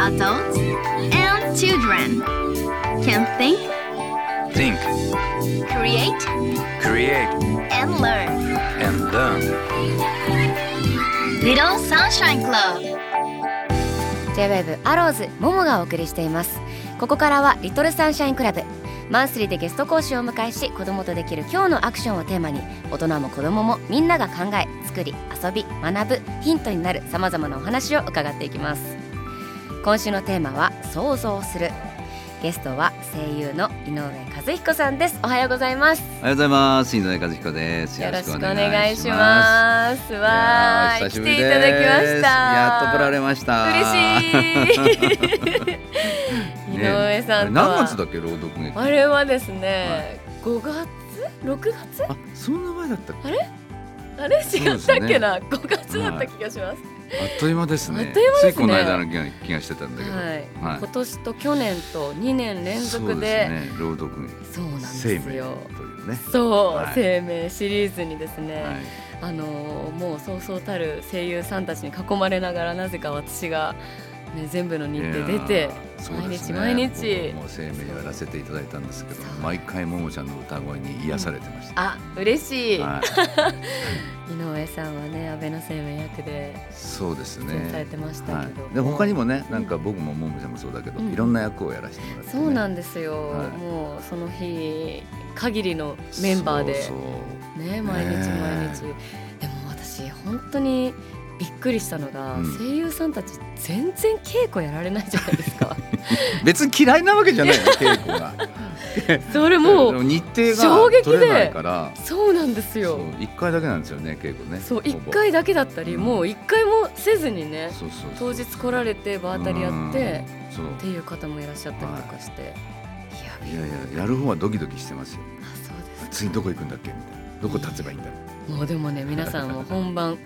Adults and children can think, create, and learn. Little Sunshine Club J-Wave アローズモモがお送りしています。ここからはリトルサンシャインクラブ、マンスリーでゲスト講師をお迎えし、子どもとできる今日のアクションをテーマに、大人も子どももみんなが考え、作り、遊び、学ぶヒントになるさまざまなお話を伺っていきます。今週のテーマは想像する。ゲストは声優の井上和彦さんです。おはようございます。おはようございます。井上和彦です。よろしくお願いします。わー、来ていただきました。やっと来られました。嬉しい。井上さんとは、ね、何月だっけ、朗読劇。あれはですね、はい、5月、6月、あ、そんな前だったっけ。あれ違ったっけな、ね、5月だった気がします、はい。あっという間ですね。ついこの間の気がしてたんだけど、はい、今年と去年と2年連続 で、ね、朗読劇、そうなんですよ、生命というね、そう、はい、生命シリーズにですね、はい、もうそうそうたる声優さんたちに囲まれながら、なぜか私がね、全部の日程出て、毎日毎日もう生命をやらせていただいたんですけど、毎回ももちゃんの歌声に癒されてました。あ、嬉しい、はい、井上さんはね、安倍の生命役で、そうですね、されてましたけど、はい、で他にもね、なんか僕もももちゃんもそうだけど、いろんな役をやらせてもらって、ね、そうなんですよ、はい、もうその日限りのメンバーで、そう、ね、毎日毎日、でも私本当にびっくりしたのが、声優さんたち全然稽古やられないじゃないですか。別に嫌いなわけじゃないの、稽古が。それもう日程が取れないから。そうなんですよ。1回だけなんですよね、稽古ね。そう、1回だけだったり、もう1回もせずにね、当日来られて場当たりやってっていう方もいらっしゃったりとかして、いややる方はドキドキしてますよ。あ、そうですか。次どこ行くんだっけみたいな、どこ立てばいいんだろう。もうでもね、皆さんも本番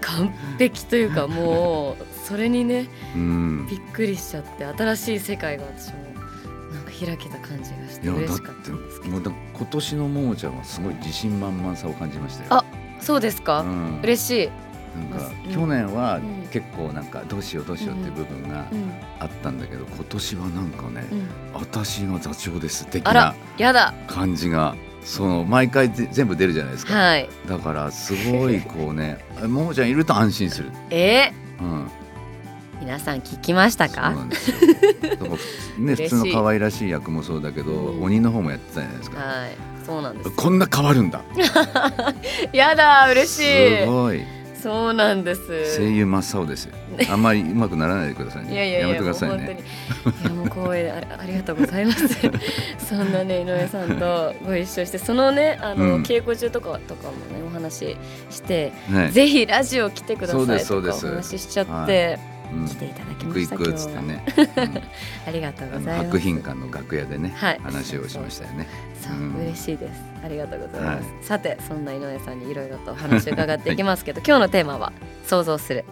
完璧というか、もうそれにね、びっくりしちゃって、新しい世界が私もなんか開けた感じがして嬉しかったんですけど、今年のももちゃんはすごい自信満々さを感じましたよ。あ、そうですか、嬉しい。なんか去年は結構なんかどうしようどうしようっていう部分があったんだけど、今年はなんかね、私が座長です的な感じが、その毎回全部出るじゃないですか、はい、だからすごいこうね、ももちゃんいると安心する。皆さん聞きましたか。そうなんですよ。だからね、普通の可愛らしい役もそうだけど、鬼の方もやってたじゃないですか、はい、そうなんです。こんな変わるんだ。やだ、嬉しい、すごい。そうなんです。声優真っ青ですよ。あんまり上手くならないでくださいね。いやめてくださいね。いや、もう光栄で ありがとうございます。そんなね、井上さんとご一緒して、そのね、稽古中とかもね、お話しして、ね、ぜひラジオ来てくださいとかお話ししちゃって、来ていただきました。行くつってね、ありがとうございます。博品館の楽屋でね、はい、話をしましたよね。そう、嬉しいです。ありがとうございます、はい、さて、そんな井上さんにいろいろとお話を伺っていきますけど、はい、今日のテーマは想像する、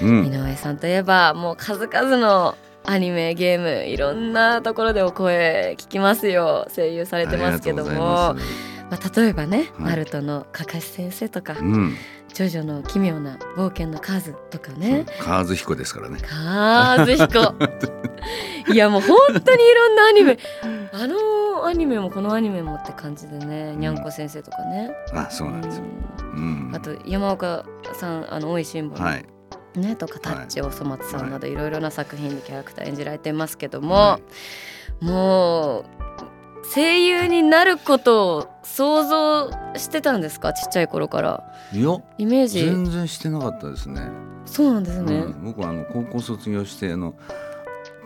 井上さんといえば、もう数々のアニメ、ゲーム、いろんなところでお声聞きますよ。声優されてますけども、例えばね、ナルトのかかし先生とか、ジョジョの奇妙な冒険のカーズとかね。カーズ彦ですからね。カーズ彦。いや、もう本当にいろんなアニメ、あのアニメもこのアニメもって感じでね、にゃんこ先生とかね。あ、そうなんですよ、あと山岡さん、大井新聞、はいね、とかタッチ、おそ松さんなど、いろいろな作品でキャラクター演じられてますけども、もう声優になることを想像してたんですか、ちっちゃい頃から。いや、イメージ全然してなかったですね。そうなんですね、僕は高校卒業して、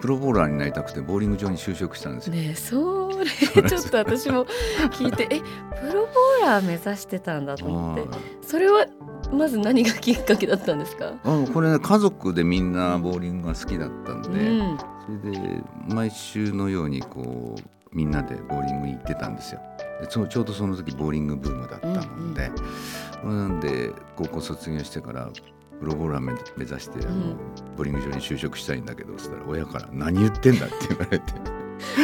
プロボーラーになりたくてボーリング場に就職したんですよ、ね、それちょっと私も聞いてプロボーラー目指してたんだと思って。それはまず何がきっかけだったんですか。これ、ね、家族でみんなボーリングが好きだったんで、それで毎週のようにこうみんなでボーリングに行ってたんですよ。で、ちょうどその時ボーリングブームだったもんで、なんで高校卒業してからプロボーラー目指して、ボーリング場に就職したいんだけど、そしたら親から何言ってんだって言われて、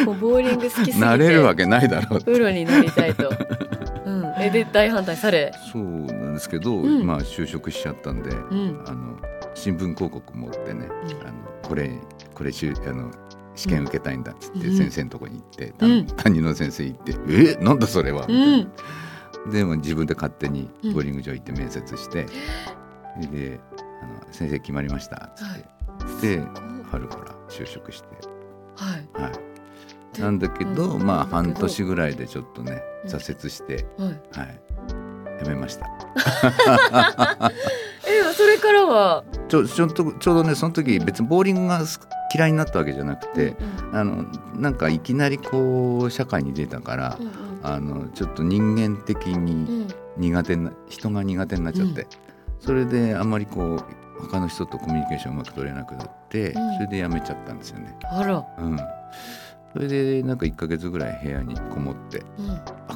もうボーリング好きすぎてなれるわけないだろうって、プロになりたいと。で大反対され、そう、ですけど、まあ、就職しちゃったんで、新聞広告持ってね、これ試験受けたいんだって言って先生のとこに行って、担任の先生行って、なんだそれは、でも自分で勝手にボーリング場行って面接して、で先生決まりましたって、で春から就職して、なんだけど、まあ半年ぐらいでちょっとね挫折して、やめました。それからはちょうどね、その時別にボーリングが嫌いになったわけじゃなくて、なんかいきなりこう社会に出たから、ちょっと人間的に苦手な、人が苦手になっちゃって、それであんまりこう他の人とコミュニケーションうまく取れなくなって、それで辞めちゃったんですよね。それでなんか1ヶ月ぐらい部屋にこもって、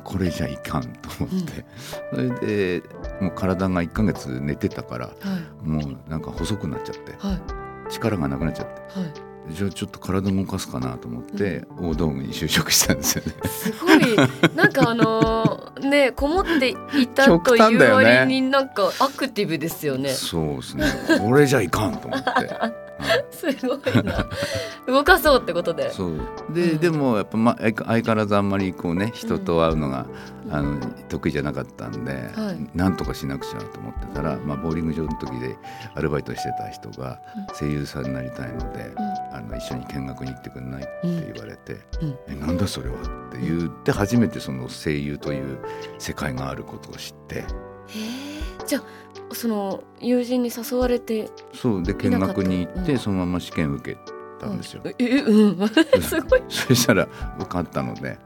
これじゃいかんと思って、それでもう体が1ヶ月寝てたから、もうなんか細くなっちゃって、力がなくなっちゃって、じゃあちょっと体動かすかなと思って、大道具に就職したんですよね。すごいなんかね、こもっていたという割になんかアクティブですよね。そうですね、これじゃいかんと思ってすごいな動かそうってことで。そうで、でもやっぱ、相変わらずあんまりこうね人と会うのが、得意じゃなかったんで、なんとかしなくちゃと思ってたら、ボウリング場の時でアルバイトしてた人が声優さんになりたいので、一緒に見学に行ってくんないって言われて、なんだそれはって言って初めてその声優という世界があることを知って。じゃあその友人に誘われて、そうで見学に行って、そのまま試験受けたんですよ。すごい。そしたら受かったので、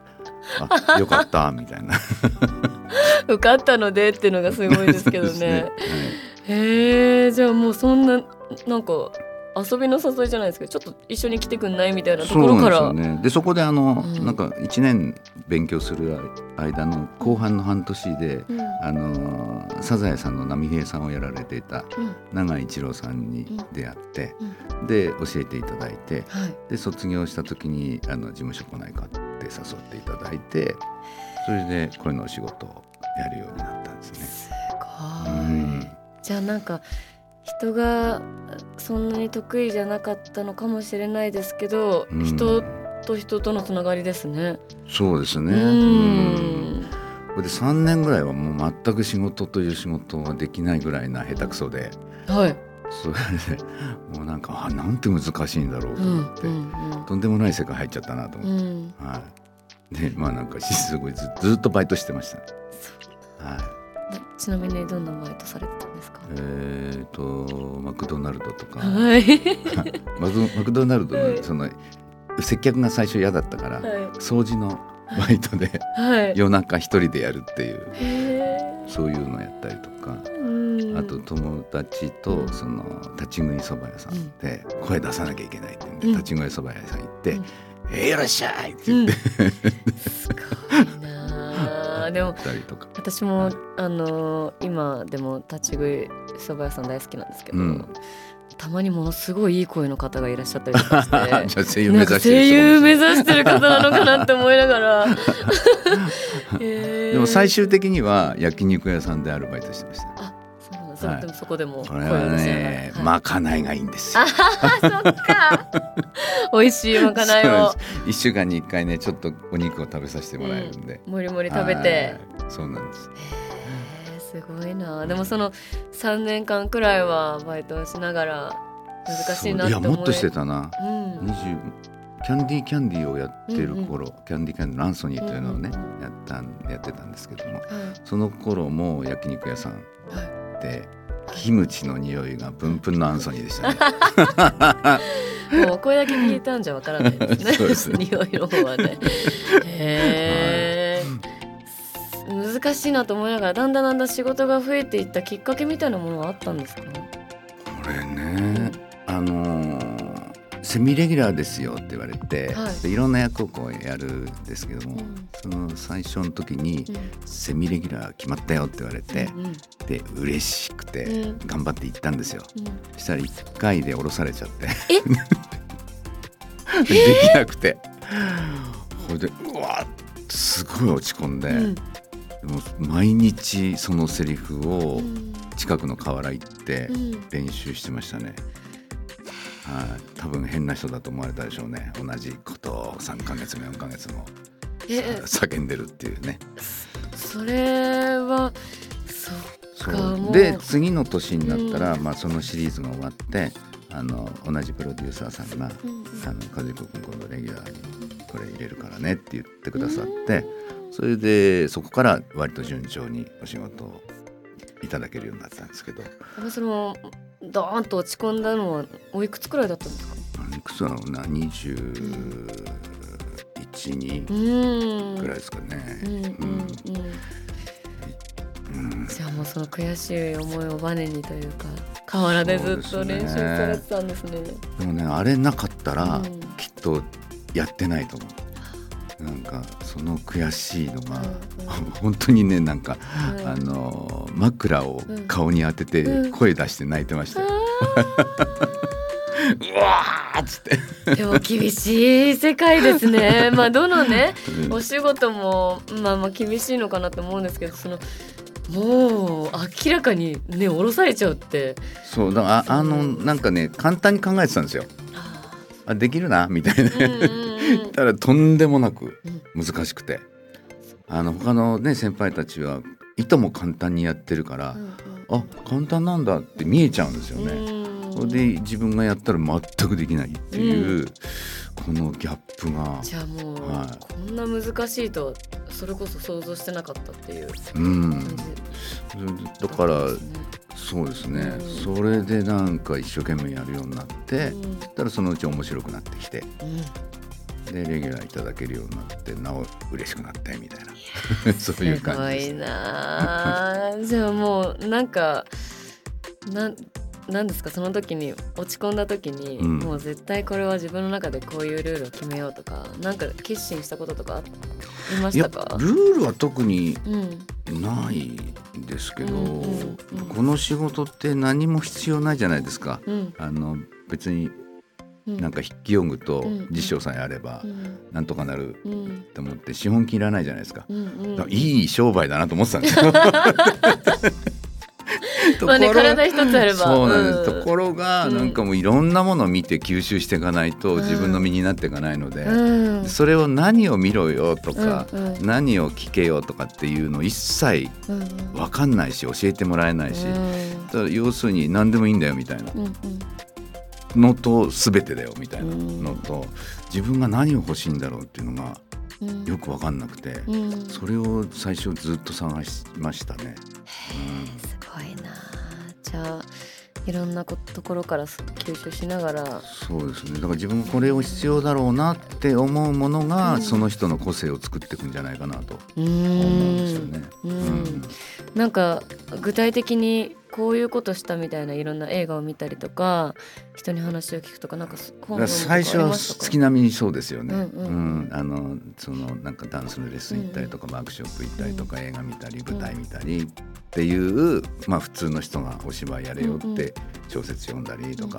あよかったみたいな受かったのでっていうのがすごいですけど ね。じゃあもうそんななんか遊びの誘いじゃないですけど、ちょっと一緒に来てくんないみたいなところから。 でそこでなんか1年勉強する間の後半の半年で、サザエさんの波平さんをやられていた永井一郎さんに出会って、で教えていただいて、で卒業した時に事務所来ないかって誘っていただいて、それでこれのお仕事をやるようになったんですね。すごい、じゃあなんか人がそんなに得意じゃなかったのかもしれないですけど、人と人とのつながりですね。そうですね。で3年ぐらいはもう全く仕事という仕事はできないぐらいな下手くそで、それでもうなんかなんて難しいんだろうと思って、とんでもない世界入っちゃったなと思って、でなんかすごい ずっとバイトしてましたね。ちなみにどんなバイトされてたんですか？マクドナルドとか、マクドナルド の、 その接客が最初嫌だったから、掃除のバイトで、夜中一人でやるっていう、そういうのやったりとか、あと友達とその立ち食いそば屋さんで、声出さなきゃいけないってんで、立ち食いそば屋さん行って、いらっしゃいって言って、すごいな。でも私も今でも立ち食いそば屋さん大好きなんですけど、たまにものすごいいい声の方がいらっしゃったりとかして声優目指してる方なのかなって思いながらでも最終的には焼肉屋さんでアルバイトしてました。そこでもこれはね、まかないがいいんですよ。そっか美味しいまかないを1週間に1回ね、ちょっとお肉を食べさせてもらえるんで、もりもり食べて。そうなんです。すごいな。でもその3年間くらいはバイトをしながら難しいなって思い、いやもっとしてたな、キャンディーをやってる頃、キャンディーランソニーというのをね、やってたんですけども、その頃も焼肉屋さん、キムチの匂いがプンプンのアンソニーでしたね。もうお声だけ聞いたんじゃわからないですね。匂いの方はね。難しいなと思いながら、だんだん仕事が増えていったきっかけみたいなものはあったんですか？これね、セミレギュラーですよって言われて、でいろんな役をこうやるんですけども、その最初の時にセミレギュラー決まったよって言われて、で嬉しくて頑張って行ったんですよ。そしたら1回で降ろされちゃってできなくて、これでうわすごい落ち込んで、もう毎日そのセリフを近くの河原行って練習してましたね、うんうん、はい、多分変な人だと思われたでしょうね。同じことを3ヶ月も4ヶ月も叫んでるっていうね。それはそっか。で次の年になったら、うん、まあ、そのシリーズが終わって、同じプロデューサーさんが、うん、和彦君今度レギュラーにこれ入れるからねって言ってくださって、うん、それでそこから割と順調にお仕事をいただけるようになったんですけど。そのドーンと落ち込んだのはおいくつくらいだったんですか？いくつだろうな、21、2くらいですかね、うんうんうんうん、じゃあもうその悔しい思いをバネにというか河原でずっと練習されてたんですね。でもね、あれなかったらきっとやってないと思う、うん、なんかその悔しいのが、うんうん、本当にね、なんか、うん、枕を顔に当てて声出して泣いてました、うんうん、うわーっつって。でも厳しい世界ですね。まあどのね、お仕事も、まあ、まあ厳しいのかなと思うんですけど、そのもう明らかにね降ろされちゃうって。そうだから、なんかね簡単に考えてたんですよ。あ、できるなみたいな。ただとんでもなく難しくて、うん、他のね先輩たちはいとも簡単にやってるから、うんうん、あ、簡単なんだって見えちゃうんですよね。うん、で自分がやったら全くできないっていう、うん、このギャップが。じゃあもう、はい、こんな難しいとそれこそ想像してなかったっていう感じ、うん、だからそうですね、うん、それでなんか一生懸命やるようになって、うん、たらそのうち面白くなってきて、うん、でレギュラーいただけるようになってなお嬉しくなってみたいなそういう感じです。すごいなじゃあもうなんかなんですか、その時に落ち込んだ時に、うん、もう絶対これは自分の中でこういうルールを決めようとかなんか決心したこととかありましたか？いや、ルールは特にないですけど、うんうんうん、この仕事って何も必要ないじゃないですか、うん、別になんか筆記用具と辞書さえあればなんとかなると思って資本金いらないじゃないですか、うんうん、だからいい商売だなと思ってたんですよまあね、体一つあればそうなんです、うん、ところがなんかもういろんなものを見て吸収していかないと自分の身になっていかないので、うん、それを何を見ろよとか、うんうん、何を聞けよとかっていうの一切分かんないし教えてもらえないし、うん、だから要するに何でもいいんだよみたいなのと全てだよみたいなのと自分が何を欲しいんだろうっていうのがよく分かんなくて、うん、それを最初ずっと探しましたね、うん、すごいな。じゃあいろんなところから吸収しながら。そうですね、だから自分これを必要だろうなって思うものが、うん、その人の個性を作っていくんじゃないかなと思うんですよね、うんうん、なんか具体的にこういうことしたみたいないろんな映画を見たりとか人に話を聞くとかなんか最初は月並みにそうですよね、うんうんうん、そのなんかダンスのレッスン行ったりとか、うん、ワークショップ行ったりとか、うん、映画見たり舞台見たりっていう、うん、まあ普通の人がお芝居やれよって小説読んだりとか、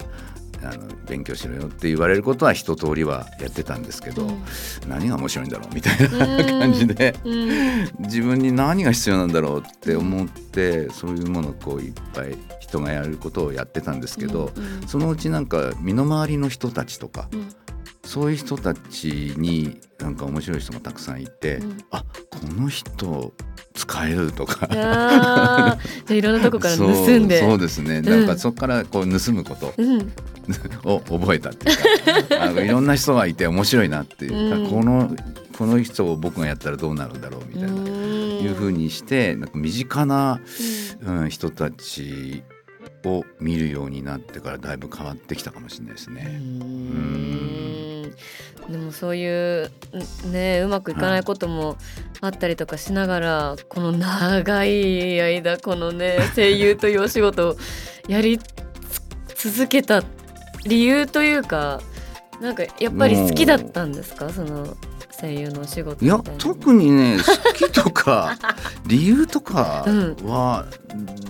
うん、勉強しろよって言われることは一通りはやってたんですけど、うん、何が面白いんだろうみたいな感じで、うんうん、自分に何が必要なんだろうって思ってそういうものをこういっぱい人がやることをやってたんですけど、うんうん、そのうちなんか身の回りの人たちとか、うん、そういう人たちになんか面白い人がたくさんいて、うん、あ、この人使えるとかじゃいろんなとこから盗んでそうですね、なんかそこからこう盗むことを覚えたっていうか、うん、いろんな人がいて面白いなっていう、うん、この人を僕がやったらどうなるんだろうみたいな、うん、いう風にしてなんか身近な、うん、人たちを見るようになってからだいぶ変わってきたかもしれないですね。でもそういう、ね、うまくいかないこともあったりとかしながら、はい、この長い間このね声優というお仕事をやり続けた理由というかなんかやっぱり好きだったんですか、その声優のお仕事みたいな。いや特にね好きとか理由とかは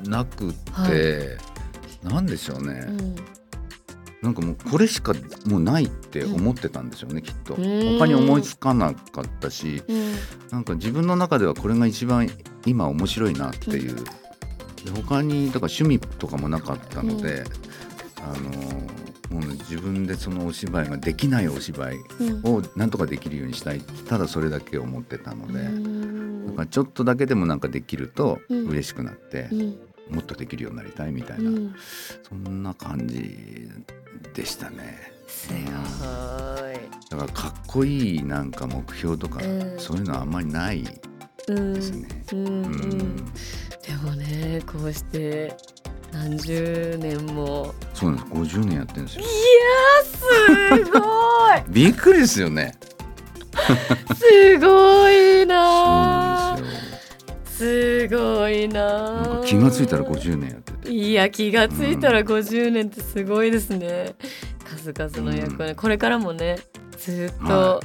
なくて、うん、はいなんでしょうね、うん、なんかもうこれしかもうないって思ってたんでしょうね、うん、きっと他に思いつかなかったし、うん、なんか自分の中ではこれが一番今面白いなっていう、うん、で他にだから趣味とかもなかったので、うん、もう自分でそのお芝居ができないお芝居をなんとかできるようにしたい、ただそれだけ思ってたので、うん、なんかちょっとだけでもなんかできると嬉しくなって、うんうん、もっとできるようになりたいみたいな、うん、そんな感じでしたね。すごい。だからかっこいいなんか目標とか、うん、そういうのはあんまりないですね、うんうんうん、でもねこうして何十年もそうなんです。50年やってるんですよ。いやすごいびっくりですよねすごいな。そうなんですよ。すごいな。なんか気がついたら50年やってて、いや気がついたら50年ってすごいですね、うん、数々の役割、うん、これからもねずっと、は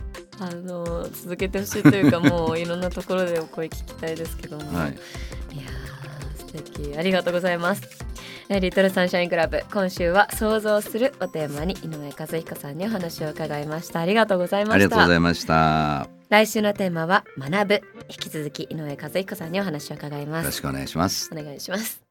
い、続けてほしいというかもういろんなところでお声聞きたいですけども、はい、いや素敵、ありがとうございます。リトルサンシャインクラブ、今週は想像するをテーマに井上和彦さんにお話を伺いました。ありがとうございました。ありがとうございました。来週のテーマは学ぶ。引き続き井上和彦さんにお話を伺います。よろしくお願いします。お願いします。